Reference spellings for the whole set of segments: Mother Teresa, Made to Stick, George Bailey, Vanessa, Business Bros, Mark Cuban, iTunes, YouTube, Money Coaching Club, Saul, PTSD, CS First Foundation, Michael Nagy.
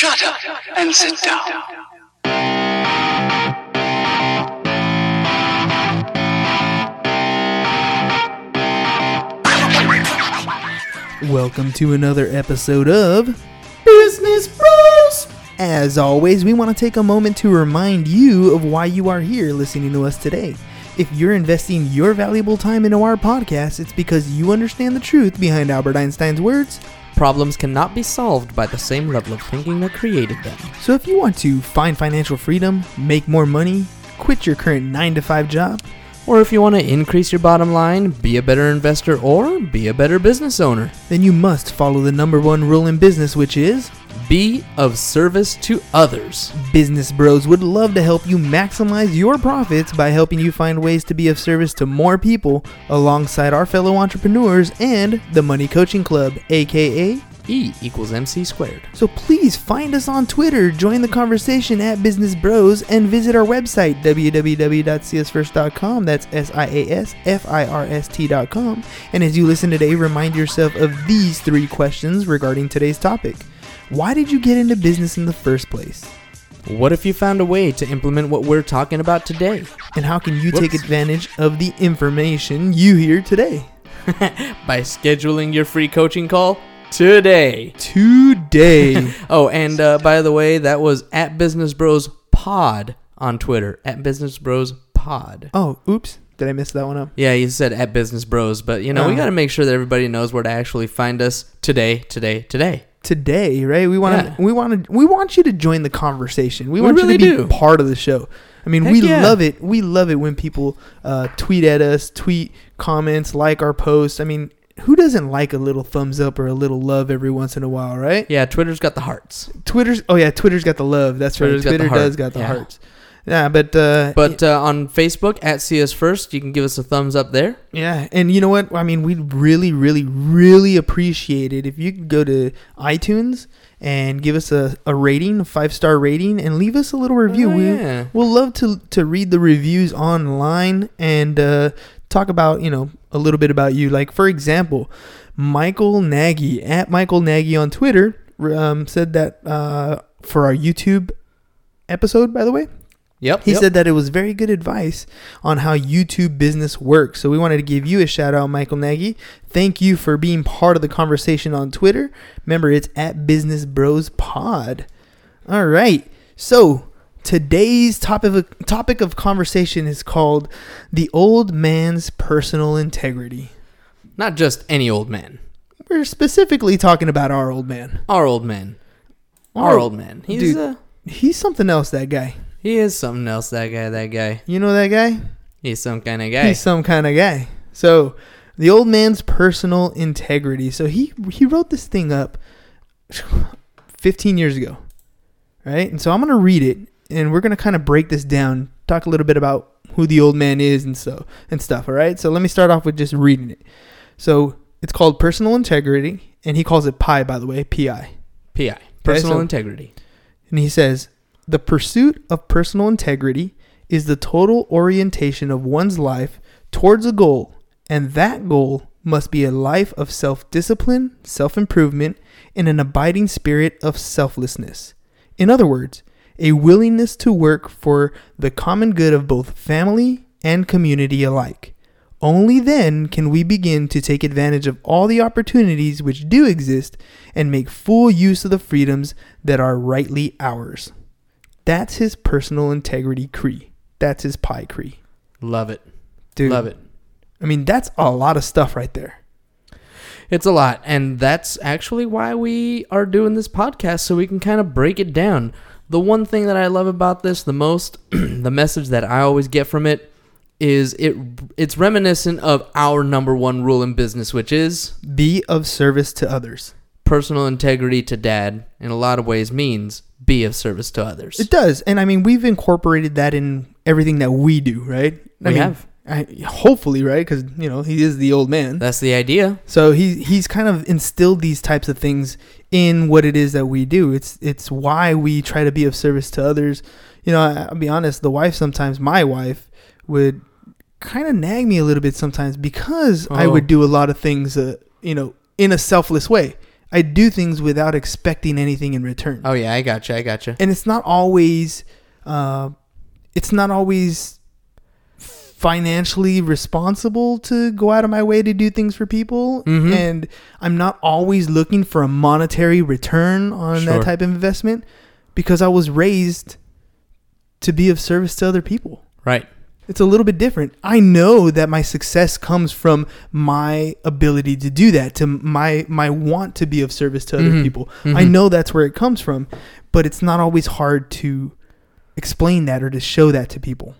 Shut up and sit down. Welcome to another episode of Business Bros. As always, we want to take a moment to remind you of why you are here listening to us today. If you're investing your valuable time into our podcast, it's because you understand the truth behind Albert Einstein's words. Problems cannot be solved by the same level of thinking that created them. So if you want to find financial freedom, make more money, quit your current 9-to-5 job, or if you want to increase your bottom line, be a better investor, or be a better business owner, then you must follow the number one rule in business, which is be of service to others. Business Bros would love to help you maximize your profits by helping you find ways to be of service to more people alongside our fellow entrepreneurs and the Money Coaching Club, aka E=MC². So please find us on Twitter, join the conversation at Business Bros, and visit our website, www.csfirst.com. That's SIASFIRST.com. And as you listen today, remind yourself of these three questions regarding today's topic. Why did you get into business in the first place? What if you found a way to implement what we're talking about today? And how can you take advantage of the information you hear today? By scheduling your free coaching call today. Oh, and by the way, that was at Business Bros Pod on Twitter, at Business Bros Pod. Oh, oops, did I mess that one up? Yeah, you said at Business Bros, but you know, we got to make sure that everybody knows where to actually find us today, right? We want you to join the conversation. We want you to be part of the show. I mean, love it. We love it when people tweet at us, tweet comments, like our posts. I mean, who doesn't like a little thumbs up or a little love every once in a while, right? Yeah, Twitter's got the hearts. Twitter's got the love. That's right. Twitter does got the hearts. Yeah, but on Facebook at CS First, you can give us a thumbs up there. Yeah, and you know what? I mean, we'd really, really, really appreciate it if you could go to iTunes and give us a rating, a 5-star rating, and leave us a little review. We'll love to read the reviews online and talk about, you know, a little bit about you. Like, for example, Michael Nagy, at Michael Nagy on Twitter, said that for our YouTube episode, by the way, He said that it was very good advice on how YouTube business works. So we wanted to give you a shout out, Michael Nagy. Thank you for being part of the conversation on Twitter. Remember, it's at Business Bros Pod. All right. So today's topic of conversation is called the old man's personal integrity. Not just any old man. We're specifically talking about our old man. Our old man. He's something else, that guy. He is something else, that guy. You know that guy? He's some kind of guy. So, the old man's personal integrity. So, he wrote this thing up 15 years ago, right? And so, I'm going to read it, and we're going to kind of break this down, talk a little bit about who the old man is and stuff, all right? So, let me start off with just reading it. So, it's called Personal Integrity, and he calls it PI, by the way, P-I. P-I, Personal Integrity. And he says, the pursuit of personal integrity is the total orientation of one's life towards a goal, and that goal must be a life of self-discipline, self-improvement, and an abiding spirit of selflessness. In other words, a willingness to work for the common good of both family and community alike. Only then can we begin to take advantage of all the opportunities which do exist and make full use of the freedoms that are rightly ours. That's his personal integrity creed. That's his PI creed. Love it. Dude. Love it. I mean, that's a lot of stuff right there. It's a lot. And that's actually why we are doing this podcast, so we can kind of break it down. The one thing that I love about this the most, the message that I always get from it, is it's reminiscent of our number one rule in business, which is be of service to others. Personal integrity to dad in a lot of ways means be of service to others. It does. And I mean, we've incorporated that in everything that we do, right? Hopefully, right? Because, you know, he is the old man. That's the idea. So he's kind of instilled these types of things in what it is that we do. It's why we try to be of service to others. You know, I'll be honest, my wife would kind of nag me a little bit sometimes because I would do a lot of things, you know, in a selfless way. I do things without expecting anything in return. Oh yeah, I gotcha. And it's not always, financially responsible to go out of my way to do things for people, mm-hmm. and I'm not always looking for a monetary return on that type of investment, because I was raised to be of service to other people. Right. It's a little bit different. I know that my success comes from my ability to do that, to my want to be of service to other mm-hmm. people. Mm-hmm. I know that's where it comes from, but it's not always hard to explain that or to show that to people.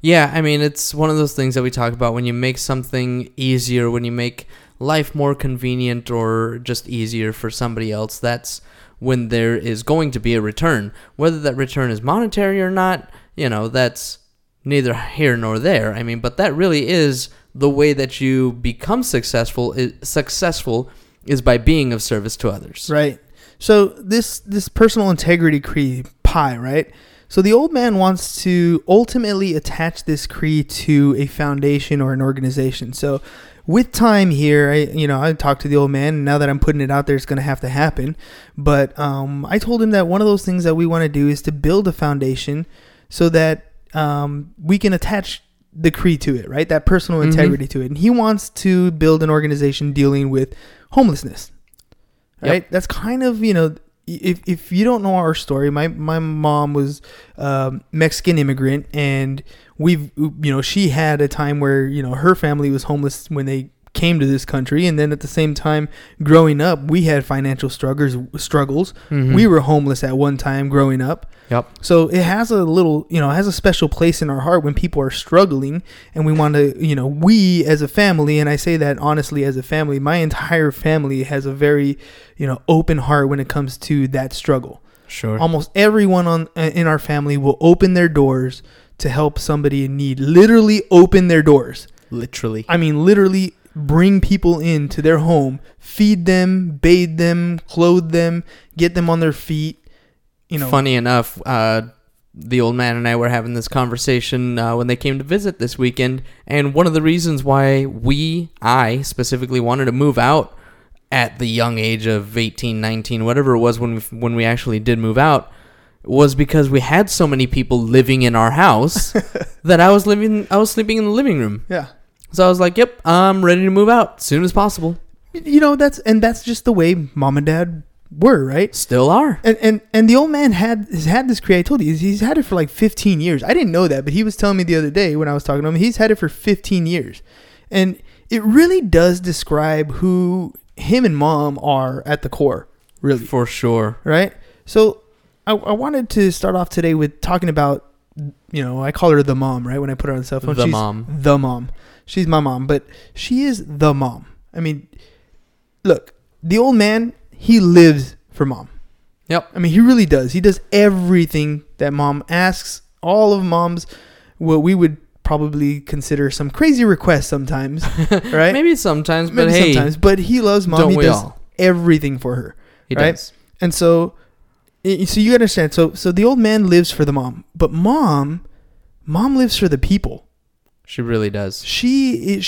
Yeah, I mean, it's one of those things that we talk about when you make something easier, when you make life more convenient or just easier for somebody else, that's when there is going to be a return. Whether that return is monetary or not, you know, that's neither here nor there. I mean, but that really is the way that you become successful. Successful is by being of service to others. Right. So this personal integrity creed pie, right? So the old man wants to ultimately attach this creed to a foundation or an organization. So with time here, I talked to the old man, and now that I'm putting it out there, it's going to have to happen. But I told him that one of those things that we want to do is to build a foundation so that we can attach the creed to it, right? That personal integrity mm-hmm. to it. And he wants to build an organization dealing with homelessness, right? Yep. That's kind of, if you don't know our story, my mom was Mexican immigrant, and she had a time where, her family was homeless when they came to this country. And then at the same time, growing up, we had financial struggles. Mm-hmm. We were homeless at one time growing up. Yep. So it has a special place in our heart when people are struggling, and we want to, we as a family, and I say that honestly as a family, my entire family has a very, open heart when it comes to that struggle. Sure. Almost everyone in our family will open their doors to help somebody in need. Literally open their doors. Literally. I mean, literally bring people into their home, feed them, bathe them, clothe them, get them on their feet. Funny enough, the old man and I were having this conversation when they came to visit this weekend, and one of the reasons why I specifically wanted to move out at the young age of 18, 19, whatever it was when we actually did move out, was because we had so many people living in our house that I was sleeping in the living room. Yeah. So I was like, yep, I'm ready to move out as soon as possible. That's just the way mom and dad were, right? Still are. And the old man has had this creed. I told you, he's had it for like 15 years. I didn't know that, but he was telling me the other day when I was talking to him, he's had it for 15 years. And it really does describe who him and mom are at the core, really. For sure. Right? So I wanted to start off today with talking about, I call her the mom, right? When I put her on the cell phone, she's the mom. She's my mom, but she is the mom. I mean, look, the old man, he lives for mom. Yep. I mean, he really does. He does everything that mom asks. All of mom's, what we would probably consider some crazy requests sometimes, right? But he loves mom. He does everything for her. He does. And so you understand. So the old man lives for the mom, but mom lives for the people. She really does. We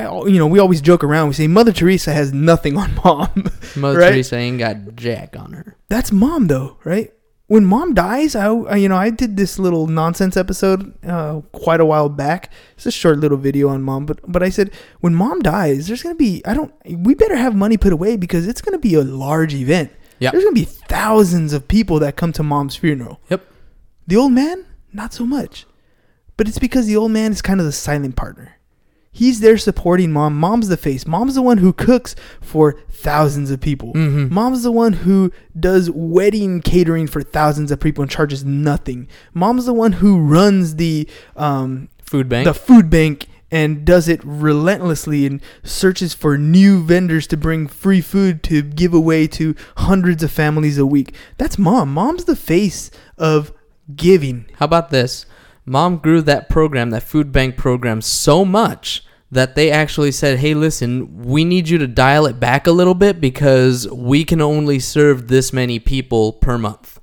always joke around. We say Mother Teresa has nothing on mom. Mother right? Teresa ain't got jack on her. That's mom though, right? When mom dies, I did this little nonsense episode quite a while back. It's a short little video on mom, but I said when mom dies, there's gonna be we better have money put away because it's gonna be a large event. Yep. There's gonna be thousands of people that come to mom's funeral. Yep. The old man, not so much. But it's because the old man is kind of the silent partner. He's there supporting mom. Mom's the face. Mom's the one who cooks for thousands of people. Mm-hmm. Mom's the one who does wedding catering for thousands of people and charges nothing. Mom's the one who runs the food bank. The food bank, and does it relentlessly and searches for new vendors to bring free food to give away to hundreds of families a week. That's mom. Mom's the face of giving. How about this? Mom grew that program, that food bank program, so much that they actually said, hey, listen, we need you to dial it back a little bit because we can only serve this many people per month.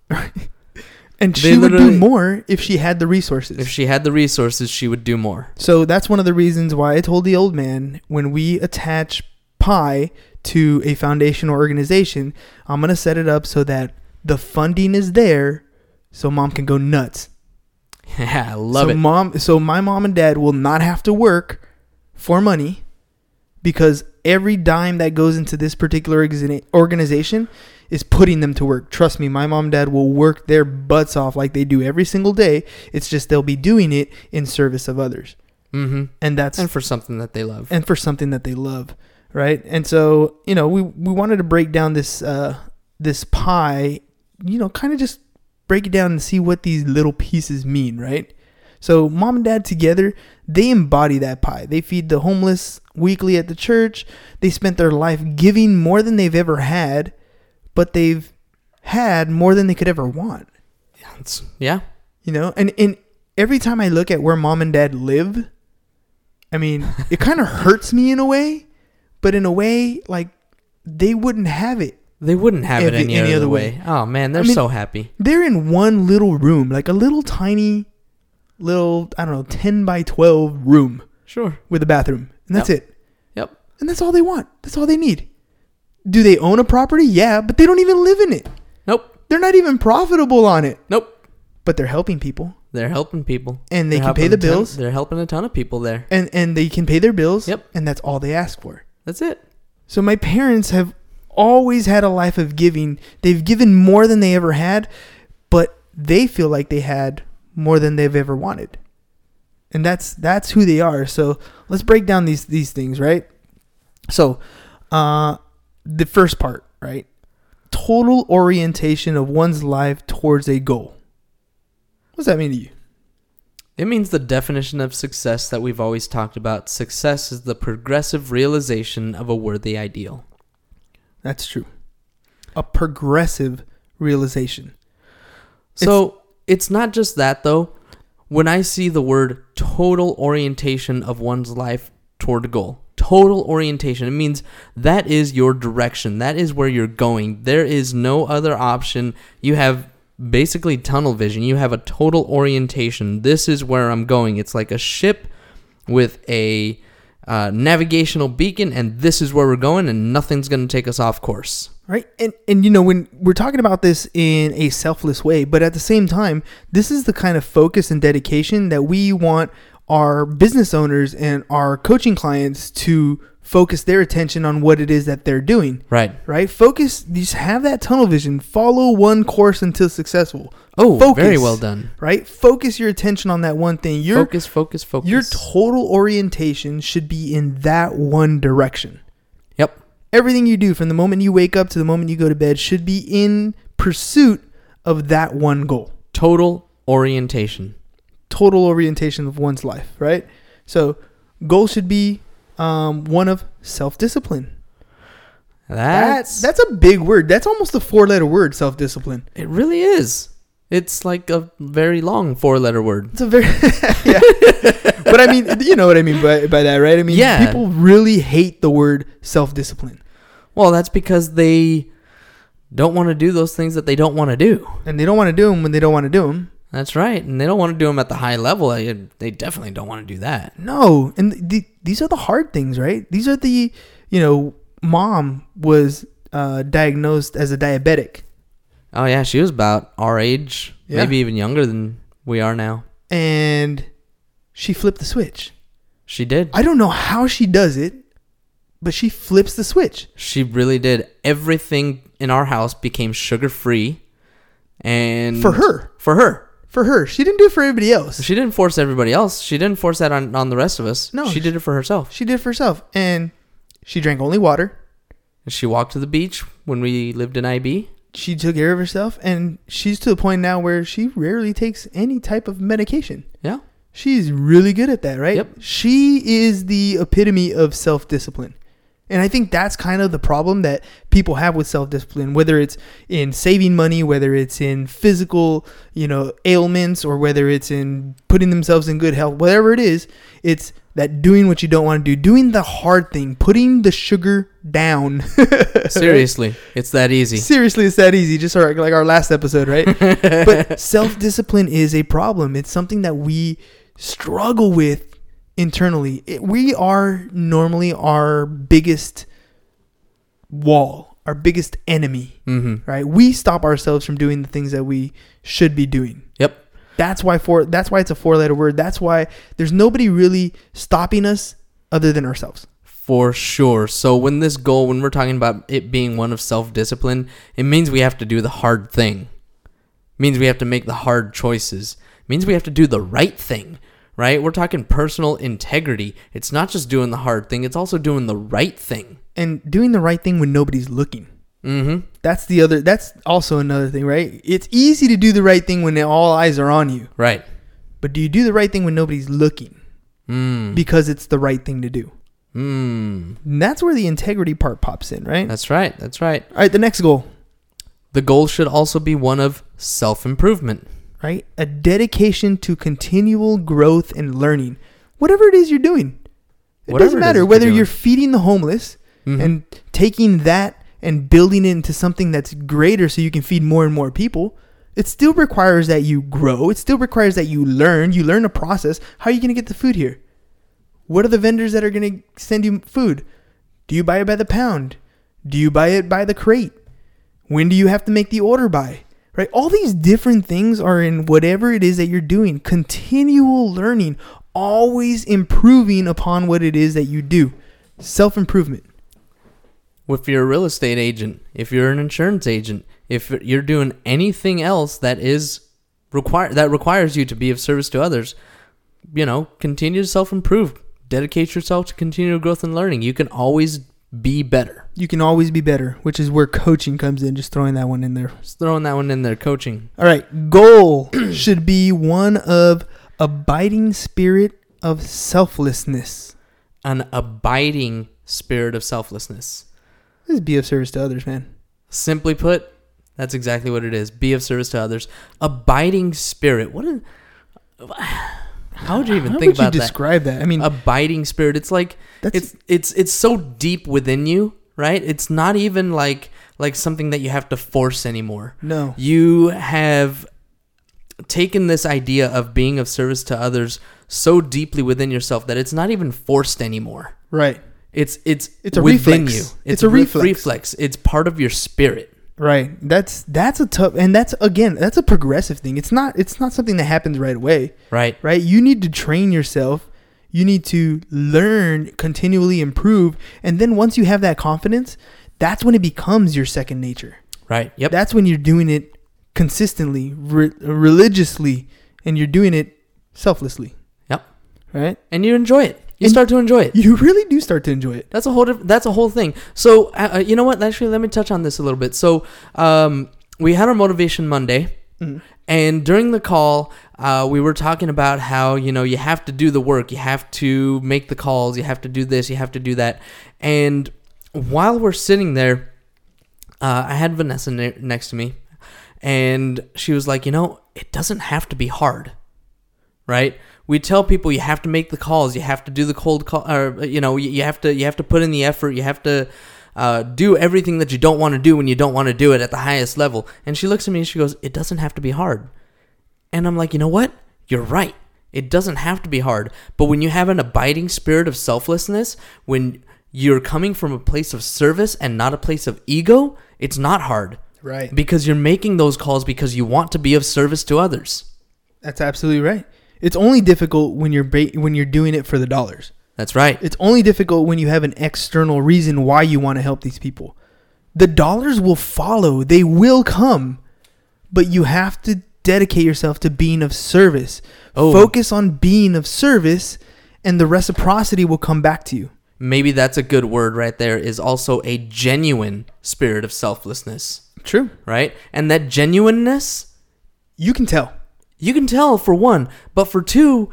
And she would do more if she had the resources. If she had the resources, she would do more. So that's one of the reasons why I told the old man, when we attach pie to a foundation or organization, I'm going to set it up so that the funding is there so mom can go nuts. Yeah, I love it. So my mom and dad will not have to work for money because every dime that goes into this particular organization is putting them to work. Trust me, my mom and dad will work their butts off like they do every single day. It's just they'll be doing it in service of others. Mm-hmm. And for something that they love. And for something that they love, right? And so, you know, we wanted to break down this pie, you know, kind of just break it down and see what these little pieces mean, right? So mom and dad together, they embody that pie. They feed the homeless weekly at the church. They spent their life giving more than they've ever had, but they've had more than they could ever want. Yeah. You know, and every time I look at where mom and dad live, I mean, it kind of hurts me in a way, but in a way, like, they wouldn't have it. They wouldn't have it any other way. Oh, man, they're so happy. They're in one little room, like a little tiny little, I don't know, 10 by 12 room. Sure. With a bathroom. And that's it. Yep. And that's all they want. That's all they need. Do they own a property? Yeah, but they don't even live in it. Nope. They're not even profitable on it. Nope. But they're helping people. They're helping people. And they can pay the bills. They're helping a ton of people there. And they can pay their bills. Yep. And that's all they ask for. That's it. So my parents have always had a life of giving. They've given more than they ever had, but they feel like they had more than they've ever wanted. And that's who they are. So let's break down these things, right? So the first part, right? Total orientation of one's life towards a goal. What does that mean to you? It means the definition of success that we've always talked about. Success is the progressive realization of a worthy ideal. That's true. A progressive realization. So it's not just that, though. When I see the word total orientation of one's life toward a goal, total orientation, it means that is your direction. That is where you're going. There is no other option. You have basically tunnel vision. You have a total orientation. This is where I'm going. It's like a ship with a navigational beacon, and this is where we're going, and nothing's going to take us off course. Right. And you know, when we're talking about this in a selfless way, but at the same time, this is the kind of focus and dedication that we want our business owners and our coaching clients to focus their attention on what it is that they're doing. Right. Right. Focus. Just have that tunnel vision. Follow one course until successful. Oh, focus, very well done. Right. Focus your attention on that one thing. Focus. Your total orientation should be in that one direction. Yep. Everything you do from the moment you wake up to the moment you go to bed should be in pursuit of that one goal. Total orientation of one's life, right? So goal should be one of self-discipline. That's a big word. That's almost a four-letter word, self-discipline. It really is. It's like a very long four-letter word. It's a very... yeah. But I mean, you know what I mean by that, right? I mean, yeah. People really hate the word self-discipline. Well, that's because they don't want to do those things that they don't want to do. And they don't want to do them when they don't want to do them. That's right. And they don't want to do them at the high level. They definitely don't want to do that. No. And these are the hard things, right? These are the, you know, mom was diagnosed as a diabetic. Oh, yeah. She was about our age, maybe even younger than we are now. And she flipped the switch. She did. I don't know how she does it, but she flips the switch. She really did. Everything in our house became sugar-free. And For her. She didn't do it for everybody else. She didn't force everybody else. She didn't force that on the rest of us. No. She did it for herself. She did it for herself. And she drank only water. And she walked to the beach when we lived in IB. She took care of herself. And she's to the point now where she rarely takes any type of medication. Yeah. She's really good at that, right? Yep. She is the epitome of self-discipline. And I think that's kind of the problem that people have with self-discipline, whether it's in saving money, whether it's in physical, you know, ailments, or whether it's in putting themselves in good health, whatever it is, it's that doing what you don't want to do, doing the hard thing, putting the sugar down. Seriously, it's that easy. Seriously, it's that easy. Just like our last episode, right? But self-discipline is a problem. It's something that we struggle with. Internally, we are normally our biggest wall, our biggest enemy, right? We stop ourselves from doing the things that we should be doing. Yep. That's why it's a 4-letter word. That's why there's nobody really stopping us other than ourselves. For sure. So when this goal, when we're talking about it being one of self-discipline, it means we have to do the hard thing. It means we have to make the hard choices. It means we have to do the right thing, right? We're talking personal integrity. It's not just doing the hard thing. It's also doing the right thing. And doing the right thing when nobody's looking. That's also another thing, right? It's easy to do the right thing when all eyes are on you. Right. But do you do the right thing when nobody's looking? Because it's the right thing to do. And that's where the integrity part pops in, right? That's right. All right, the next goal. The goal should also be one of self-improvement. Right? A dedication to continual growth and learning. Whatever it is you're doing. It doesn't matter whether you're feeding the homeless and taking that and building it into something that's greater so you can feed more and more people. It still requires that you grow. It still requires that you learn. You learn a process. How are you going to get the food here? What are the vendors that are going to send you food? Do you buy it by the pound? Do you buy it by the crate? When do you have to make the order by? Right? All these different things are in whatever it is that you're doing. Continual learning, always improving upon what it is that you do. Self-improvement. If you're a real estate agent, if you're an insurance agent, if you're doing anything else that requires you to be of service to others, continue to self-improve. Dedicate yourself to continual growth and learning. You can always be better. Which is where coaching comes in. Just throwing that one in there, coaching. All right. Goal should be one of abiding spirit of selflessness. An abiding spirit of selflessness. This is be of service to others, man. Simply put, that's exactly what it is. Be of service to others. Abiding spirit. How would you even think about that? How would you describe that? I mean, abiding spirit. It's like it's so deep within you, right? It's not even like something that you have to force anymore. No. You have taken this idea of being of service to others so deeply within yourself that it's not even forced anymore. Right. It's a within reflex. You. It's a reflex. It's part of your spirit. Right. That's a tough, and that's a progressive thing. It's not something that happens right away. Right. Right. You need to train yourself. You need to learn, continually improve, and then once you have that confidence, that's when it becomes your second nature. Right. Yep. That's when you're doing it consistently, religiously, and you're doing it selflessly. Yep. Right. And you enjoy it. You start to enjoy it. You really do start to enjoy it. That's a whole thing. So, you know what? Actually, let me touch on this a little bit. So, we had our Motivation Monday. And during the call, we were talking about how, you have to do the work. You have to make the calls. You have to do this. You have to do that. And while we're sitting there, I had Vanessa next to me. And she was like, it doesn't have to be hard. Right? We tell people you have to make the calls, you have to do the cold call, or you have to put in the effort, you have to do everything that you don't want to do when you don't want to do it at the highest level. And she looks at me and she goes, "It doesn't have to be hard." And I'm like, "You know what? You're right. It doesn't have to be hard." But when you have an abiding spirit of selflessness, when you're coming from a place of service and not a place of ego, it's not hard. Right. Because you're making those calls because you want to be of service to others. That's absolutely right. It's only difficult when you're doing it for the dollars. That's right. It's only difficult when you have an external reason why you want to help these people. The dollars will follow. They will come. But you have to dedicate yourself to being of service. Oh. Focus on being of service, and the reciprocity will come back to you. Maybe that's a good word right there, is also a genuine spirit of selflessness. True. Right? And that genuineness, you can tell. You can tell, for one, but for two,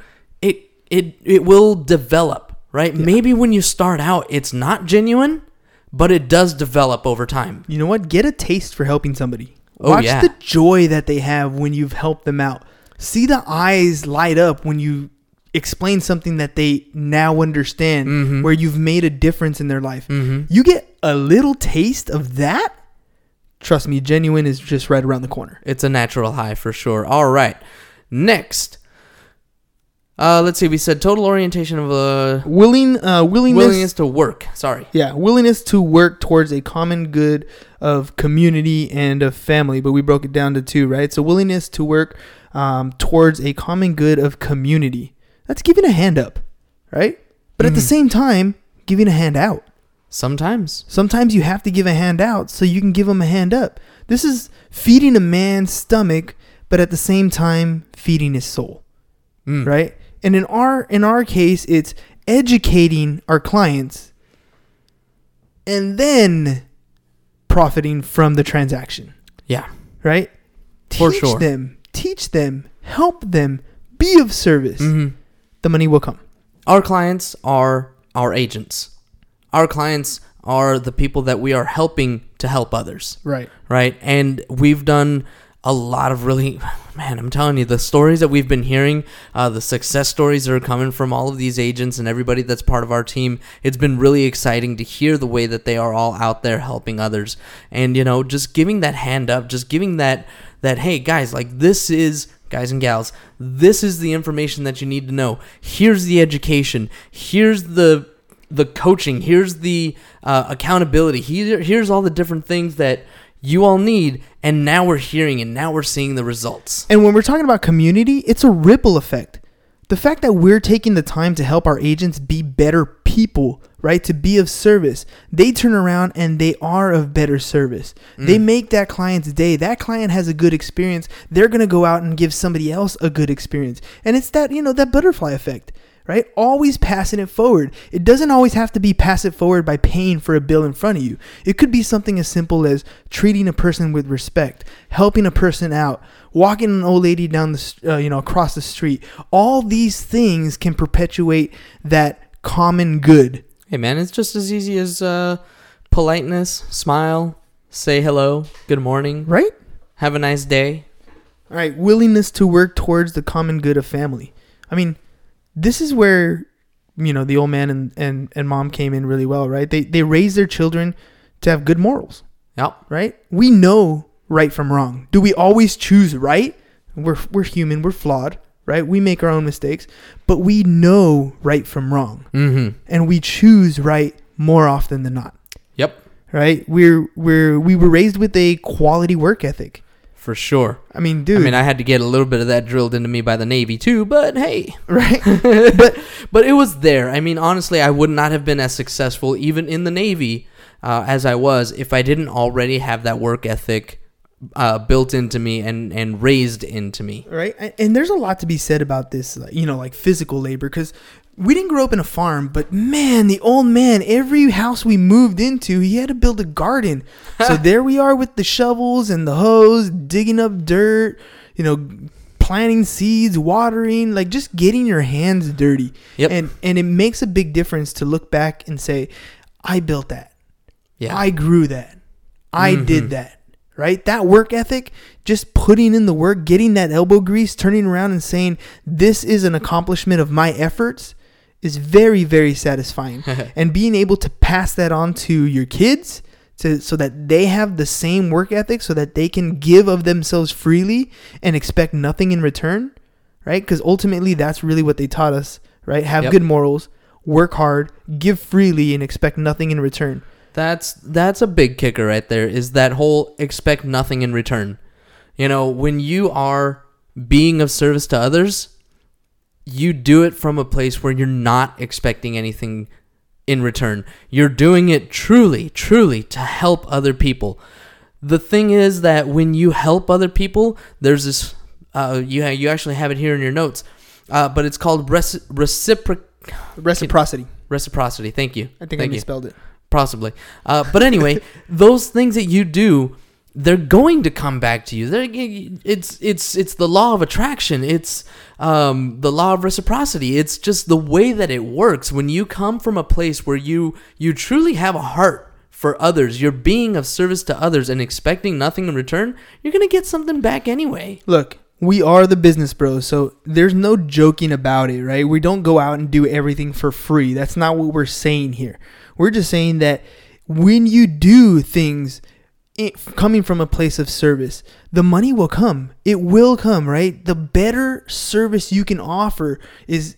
it will develop, right? Yeah. Maybe when you start out, it's not genuine, but it does develop over time. You know what? Get a taste for helping somebody. Watch the joy that they have when you've helped them out. See the eyes light up when you explain something that they now understand, where you've made a difference in their life. You get a little taste of that. Trust me, genuine is just right around the corner. It's a natural high for sure. All right. Next, Let's see. We said total orientation of willingness to work. Sorry. Yeah, willingness to work towards a common good of community and of family. But we broke it down to two, right? So willingness to work towards a common good of community. That's giving a hand up, right? But at the same time, giving a hand out. Sometimes you have to give a hand out so you can give them a hand up. This is feeding a man's stomach, but at the same time feeding his soul, right? And in our case, it's educating our clients and then profiting from the transaction. Yeah. Right? For sure. Teach them, help them, be of service. Mm-hmm. The money will come. Our clients are our agents. Our clients are the people that we are helping to help others. Right. Right. And we've done a lot of I'm telling you, the stories that we've been hearing, the success stories that are coming from all of these agents and everybody that's part of our team, it's been really exciting to hear the way that they are all out there helping others. And, just giving that hand up, just giving that, hey, guys, like this is... Guys and gals, this is the information that you need to know. Here's the education. Here's the coaching. Here's the accountability. Here's all the different things that you all need. And now we're hearing and now we're seeing the results. And when we're talking about community, it's a ripple effect. The fact that we're taking the time to help our agents be better people, right? To be of service. They turn around and they are of better service. They make that client's day. That client has a good experience. They're going to go out and give somebody else a good experience. And it's that, that butterfly effect, right? Always passing it forward. It doesn't always have to be pass it forward by paying for a bill in front of you. It could be something as simple as treating a person with respect, helping a person out, walking an old lady down across the street. All these things can perpetuate that common good. Hey man, it's just as easy as politeness, smile, say hello, good morning, right? Have a nice day. All right, willingness to work towards the common good of family. I mean, this is where the old man and mom came in really well, right? They raise their children to have good morals. Yep. Right? We know right from wrong. Do we always choose right? We're human. We're flawed. Right? We make our own mistakes, but we know right from wrong. Mm-hmm. And we choose right more often than not. Yep. Right? We were raised with a quality work ethic. For sure. I mean, dude. I had to get a little bit of that drilled into me by the Navy too, but hey. Right? But it was there. I mean, honestly, I would not have been as successful even in the Navy as I was if I didn't already have that work ethic built into me and raised into me. Right. And there's a lot to be said about this, like physical labor, because we didn't grow up in a farm, but man, the old man, every house we moved into, he had to build a garden. So there we are with the shovels and the hose, digging up dirt, planting seeds, watering, like just getting your hands dirty. Yep. And it makes a big difference to look back and say, I built that. Yeah. I grew that. I did that. Right? That work ethic, just putting in the work, getting that elbow grease, turning around and saying, this is an accomplishment of my efforts, is very, very satisfying. And being able to pass that on to your kids so that they have the same work ethic, so that they can give of themselves freely and expect nothing in return, right? Because ultimately, that's really what they taught us, right? Have good morals, work hard, give freely, and expect nothing in return. That's a big kicker right there, is that whole expect nothing in return. When you are being of service to others, you do it from a place where you're not expecting anything in return. You're doing it truly, truly to help other people. The thing is that when you help other people, there's this, you actually have it here in your notes, but it's called reciprocity. Reciprocity, thank you. I think I misspelled it. Possibly. But anyway, those things that you do, they're going to come back to you. It's the law of attraction. It's the law of reciprocity. It's just the way that it works. When you come from a place where you truly have a heart for others, you're being of service to others and expecting nothing in return, you're going to get something back anyway. Look, we are the Business Bros, so there's no joking about it, right? We don't go out and do everything for free. That's not what we're saying here. We're just saying that when you do things coming from a place of service, the money will come. It will come, right? The better service you can offer is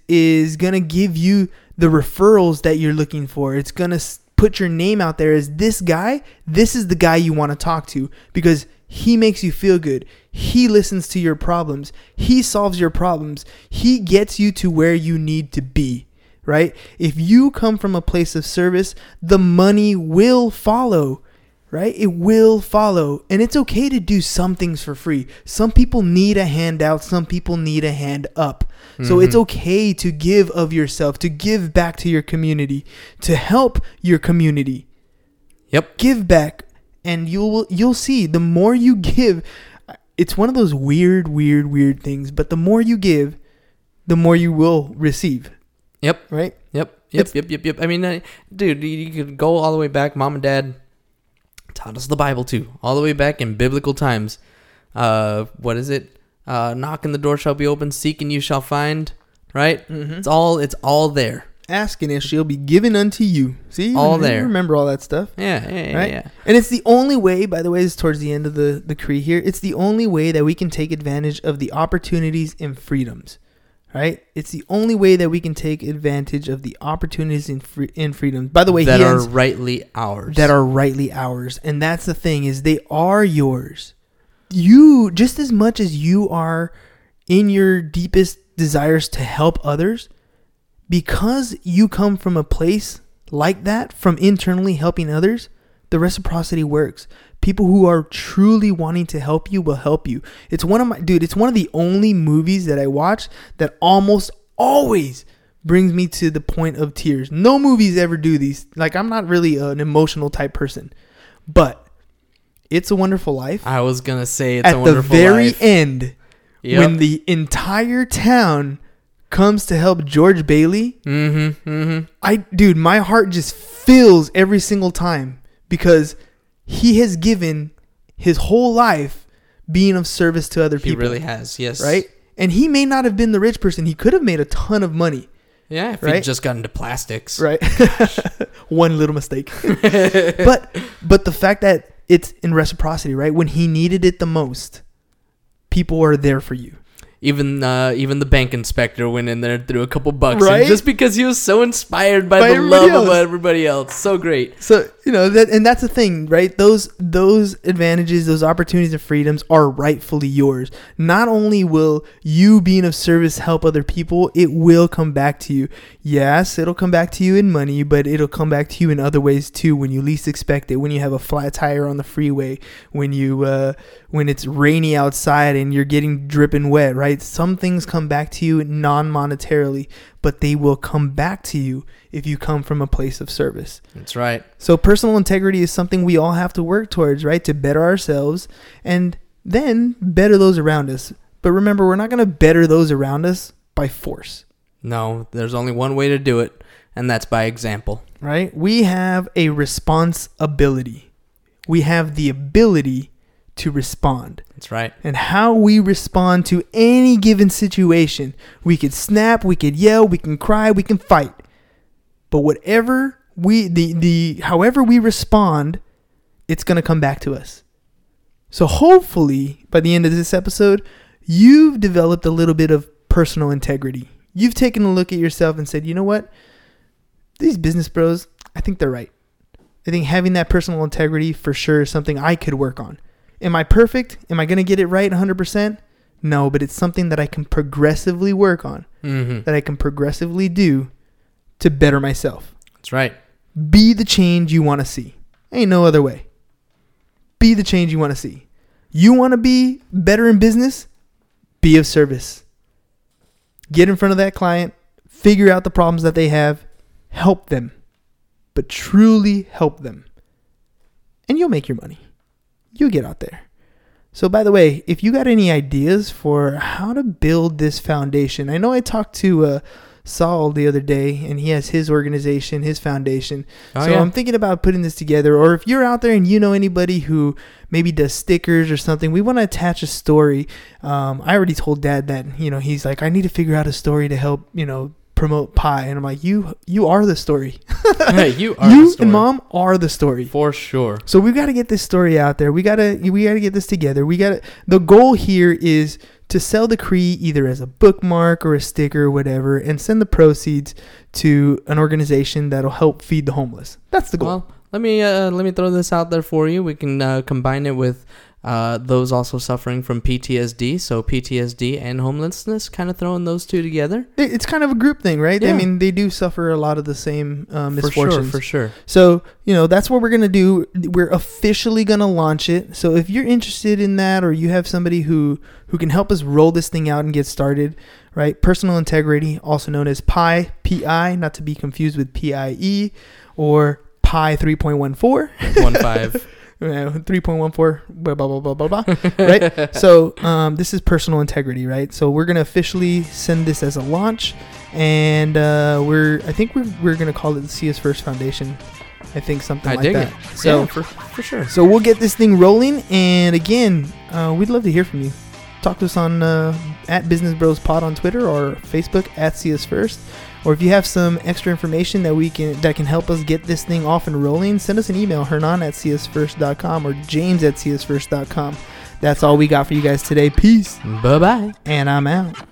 going to give you the referrals that you're looking for. It's going to put your name out there as this guy. This is the guy you want to talk to because he makes you feel good. He listens to your problems. He solves your problems. He gets you to where you need to be, right? If you come from a place of service, the money will follow, right? It will follow. And it's okay to do some things for free. Some people need a handout. Some people need a hand up. Mm-hmm. So it's okay to give of yourself, to give back to your community, to help your community. Yep. Give back. And you'll see the more you give, it's one of those weird things. But the more you give, the more you will receive. Yep. Right? Yep. I mean, dude, you could go all the way back. Mom and Dad taught us the Bible too, all the way back in biblical times. Knock and the door shall be open, seek and you shall find, right? Mm-hmm. It's all there. Ask and it shall be given unto you. See, all there. Remember all that stuff. Yeah, right? Yeah. And it's the only way. By the way, it's towards the end of the creed here. It's the only way that we can take advantage of the opportunities and freedoms. Right? It's the only way that we can take advantage of the opportunities in freedom. By the way, that are rightly ours. And that's the thing, is they are yours. You, just as much as you are in your deepest desires to help others, because you come from a place like that, from internally helping others, the reciprocity works. People who are truly wanting to help you will help you. It's one of the only movies that I watch that almost always brings me to the point of tears. No movies ever do these. Like, I'm not really an emotional type person, but It's a Wonderful Life. I was going to say It's a Wonderful Life. At the very end, when the entire town comes to help George Bailey, dude, my heart just fills every single time because he has given his whole life being of service to other people. He really has, yes. Right? And he may not have been the rich person. He could have made a ton of money. Yeah, if he'd just gotten into plastics. Right. One little mistake. But the fact that it's in reciprocity, right? When he needed it the most, people are there for you. Even the bank inspector went in there, threw a couple bucks, right? Just because he was so inspired by the love of everybody else. So great. So, and that's the thing, right? Those advantages, those opportunities and freedoms are rightfully yours. Not only will you being of service help other people, it will come back to you. Yes, it'll come back to you in money, but it'll come back to you in other ways too, when you least expect it, when you have a flat tire on the freeway, when it's rainy outside and you're getting dripping wet, right? Some things come back to you non-monetarily, but they will come back to you if you come from a place of service. That's right. So personal integrity is something we all have to work towards, right? To better ourselves and then better those around us. But remember, we're not going to better those around us by force. No, there's only one way to do it, and that's by example. Right? We have a responsibility. We have the ability to respond. That's right. And how we respond to any given situation. We could snap, we could yell, we can cry, we can fight. But whatever however we respond, it's going to come back to us. So hopefully by the end of this episode, you've developed a little bit of personal integrity. You've taken a look at yourself and said, you know what? These business bros, I think they're right. I think having that personal integrity for sure is something I could work on. Am I perfect? Am I going to get it right 100%? No, but it's something that I can progressively work on, that I can progressively do to better myself. That's right. Be the change you want to see. Ain't no other way. Be the change you want to see. You want to be better in business? Be of service. Get in front of that client, figure out the problems that they have, help them, but truly help them. And you'll make your money. You get out there. So by the way, if you got any ideas for how to build this foundation, I know I talked to Saul the other day, and he has his organization, his foundation. I'm thinking about putting this together. Or if you're out there and you know anybody who maybe does stickers or something, we want to attach a story. I already told Dad that, he's like, I need to figure out a story to help, promote pie. And I'm like, you are the story. Hey, you and mom are the story. For sure. So we've got to get this story out there. We got to get this together. The goal here is to sell the Cree either as a bookmark or a sticker or whatever, and send the proceeds to an organization that'll help feed the homeless. That's the goal. Well, let me throw this out there for you. We can combine it with those also suffering from PTSD. So PTSD and homelessness, kind of throwing those two together. It's kind of a group thing, right? Yeah. I mean, they do suffer a lot of the same misfortunes. For sure. So, that's what we're going to do. We're officially going to launch it. So if you're interested in that, or you have somebody who can help us roll this thing out and get started, right? Personal integrity, also known as PI, P-I, not to be confused with PIE, or PI 3.14. 15. 3.14 blah blah blah blah blah blah. Right? So this is personal integrity, right? So we're gonna officially send this as a launch, and we're gonna call it the CS First Foundation. I think something like that. It. So yeah, for sure. So we'll get this thing rolling, and again, we'd love to hear from you. Talk to us on at Business Bros Pod on Twitter or Facebook at CS First. Or if you have some extra information that can help us get this thing off and rolling, send us an email, hernan@csfirst.com or james@csfirst.com. That's all we got for you guys today. Peace. Bye-bye. And I'm out.